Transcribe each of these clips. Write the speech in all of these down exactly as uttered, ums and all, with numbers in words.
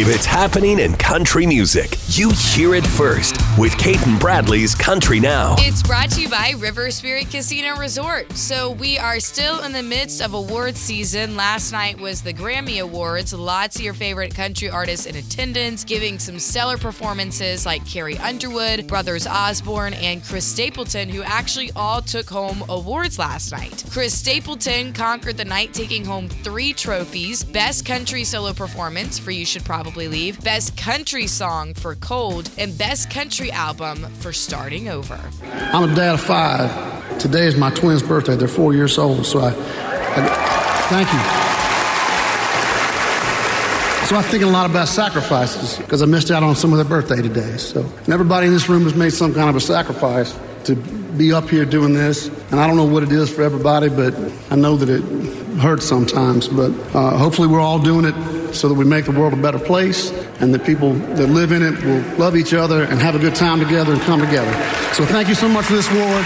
if it's happening in country music, you hear it first with Cait and Bradley's Country Now. It's brought to you by River Spirit Casino Resort. So we are still in the midst of awards season. Last night was the Grammy Awards. Lots of your favorite country artists in attendance, giving some stellar performances like Carrie Underwood, Brothers Osborne, and Chris Stapleton, who actually all took home awards last night. Chris Stapleton conquered the night, taking home three trophies: Best Best Country Solo Performance for You Should Probably Leave, Best Country Song for Cold, and Best Country Album for Starting Over. I'm a dad of five. Today is my twins' birthday. They're four years old, so I, I thank you. So I think a lot about sacrifices because I missed out on some of their birthday today. So and everybody in this room has made some kind of a sacrifice to be up here doing this. And I don't know what it is for everybody, but I know that it hurts sometimes, but uh, hopefully we're all doing it so that we make the world a better place and that people that live in it will love each other and have a good time together and come together. So thank you so much for this award.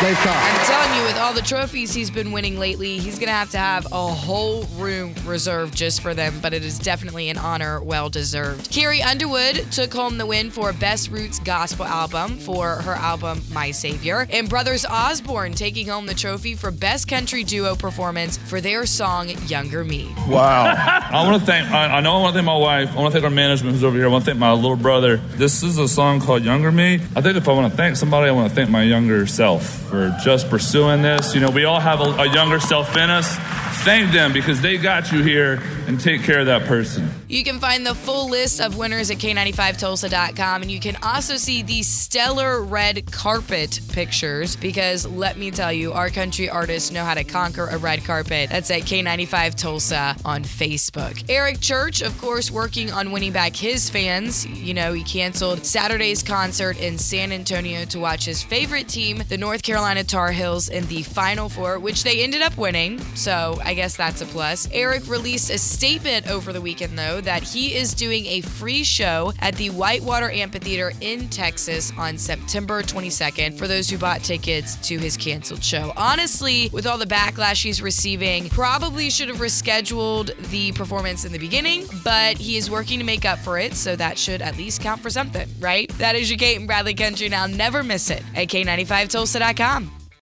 Dave Cobb. I'm telling you, with all the trophies he's been winning lately, he's going to have to have a whole room reserved just for them, but it is definitely an honor well-deserved. Carrie Underwood took home the win for Best Roots Gospel Album for her album, My Savior, and Brothers Osborne taking home the trophy for Best Country Duo Performance for their song, Younger Me. Wow. I want to thank, I, I know I want to thank my wife, I want to thank our management who's over here, I want to thank my little brother. This is a song called Younger Me. I think if I want to thank somebody, I want to thank my younger self for just pursuing this. You know, we all have a, a younger self in us. Thank them because they got you here, and take care of that person. You can find the full list of winners at K ninety-five Tulsa dot com, and you can also see these stellar red carpet pictures because, let me tell you, our country artists know how to conquer a red carpet. That's at K ninety-five Tulsa on Facebook. Eric Church, of course, working on winning back his fans. You know, he canceled Saturday's concert in San Antonio to watch his favorite team, the North Carolina Tar Heels, in the Final Four, which they ended up winning, so I guess that's a plus. Eric released a statement over the weekend, though, that he is doing a free show at the Whitewater Amphitheater in Texas on September twenty-second for those who bought tickets to his canceled show. Honestly, with all the backlash he's receiving, probably should have rescheduled the performance in the beginning, but he is working to make up for it, so that should at least count for something, right? That is your Cait and Bradley Country Now. Never miss it at K ninety-five Tulsa dot com.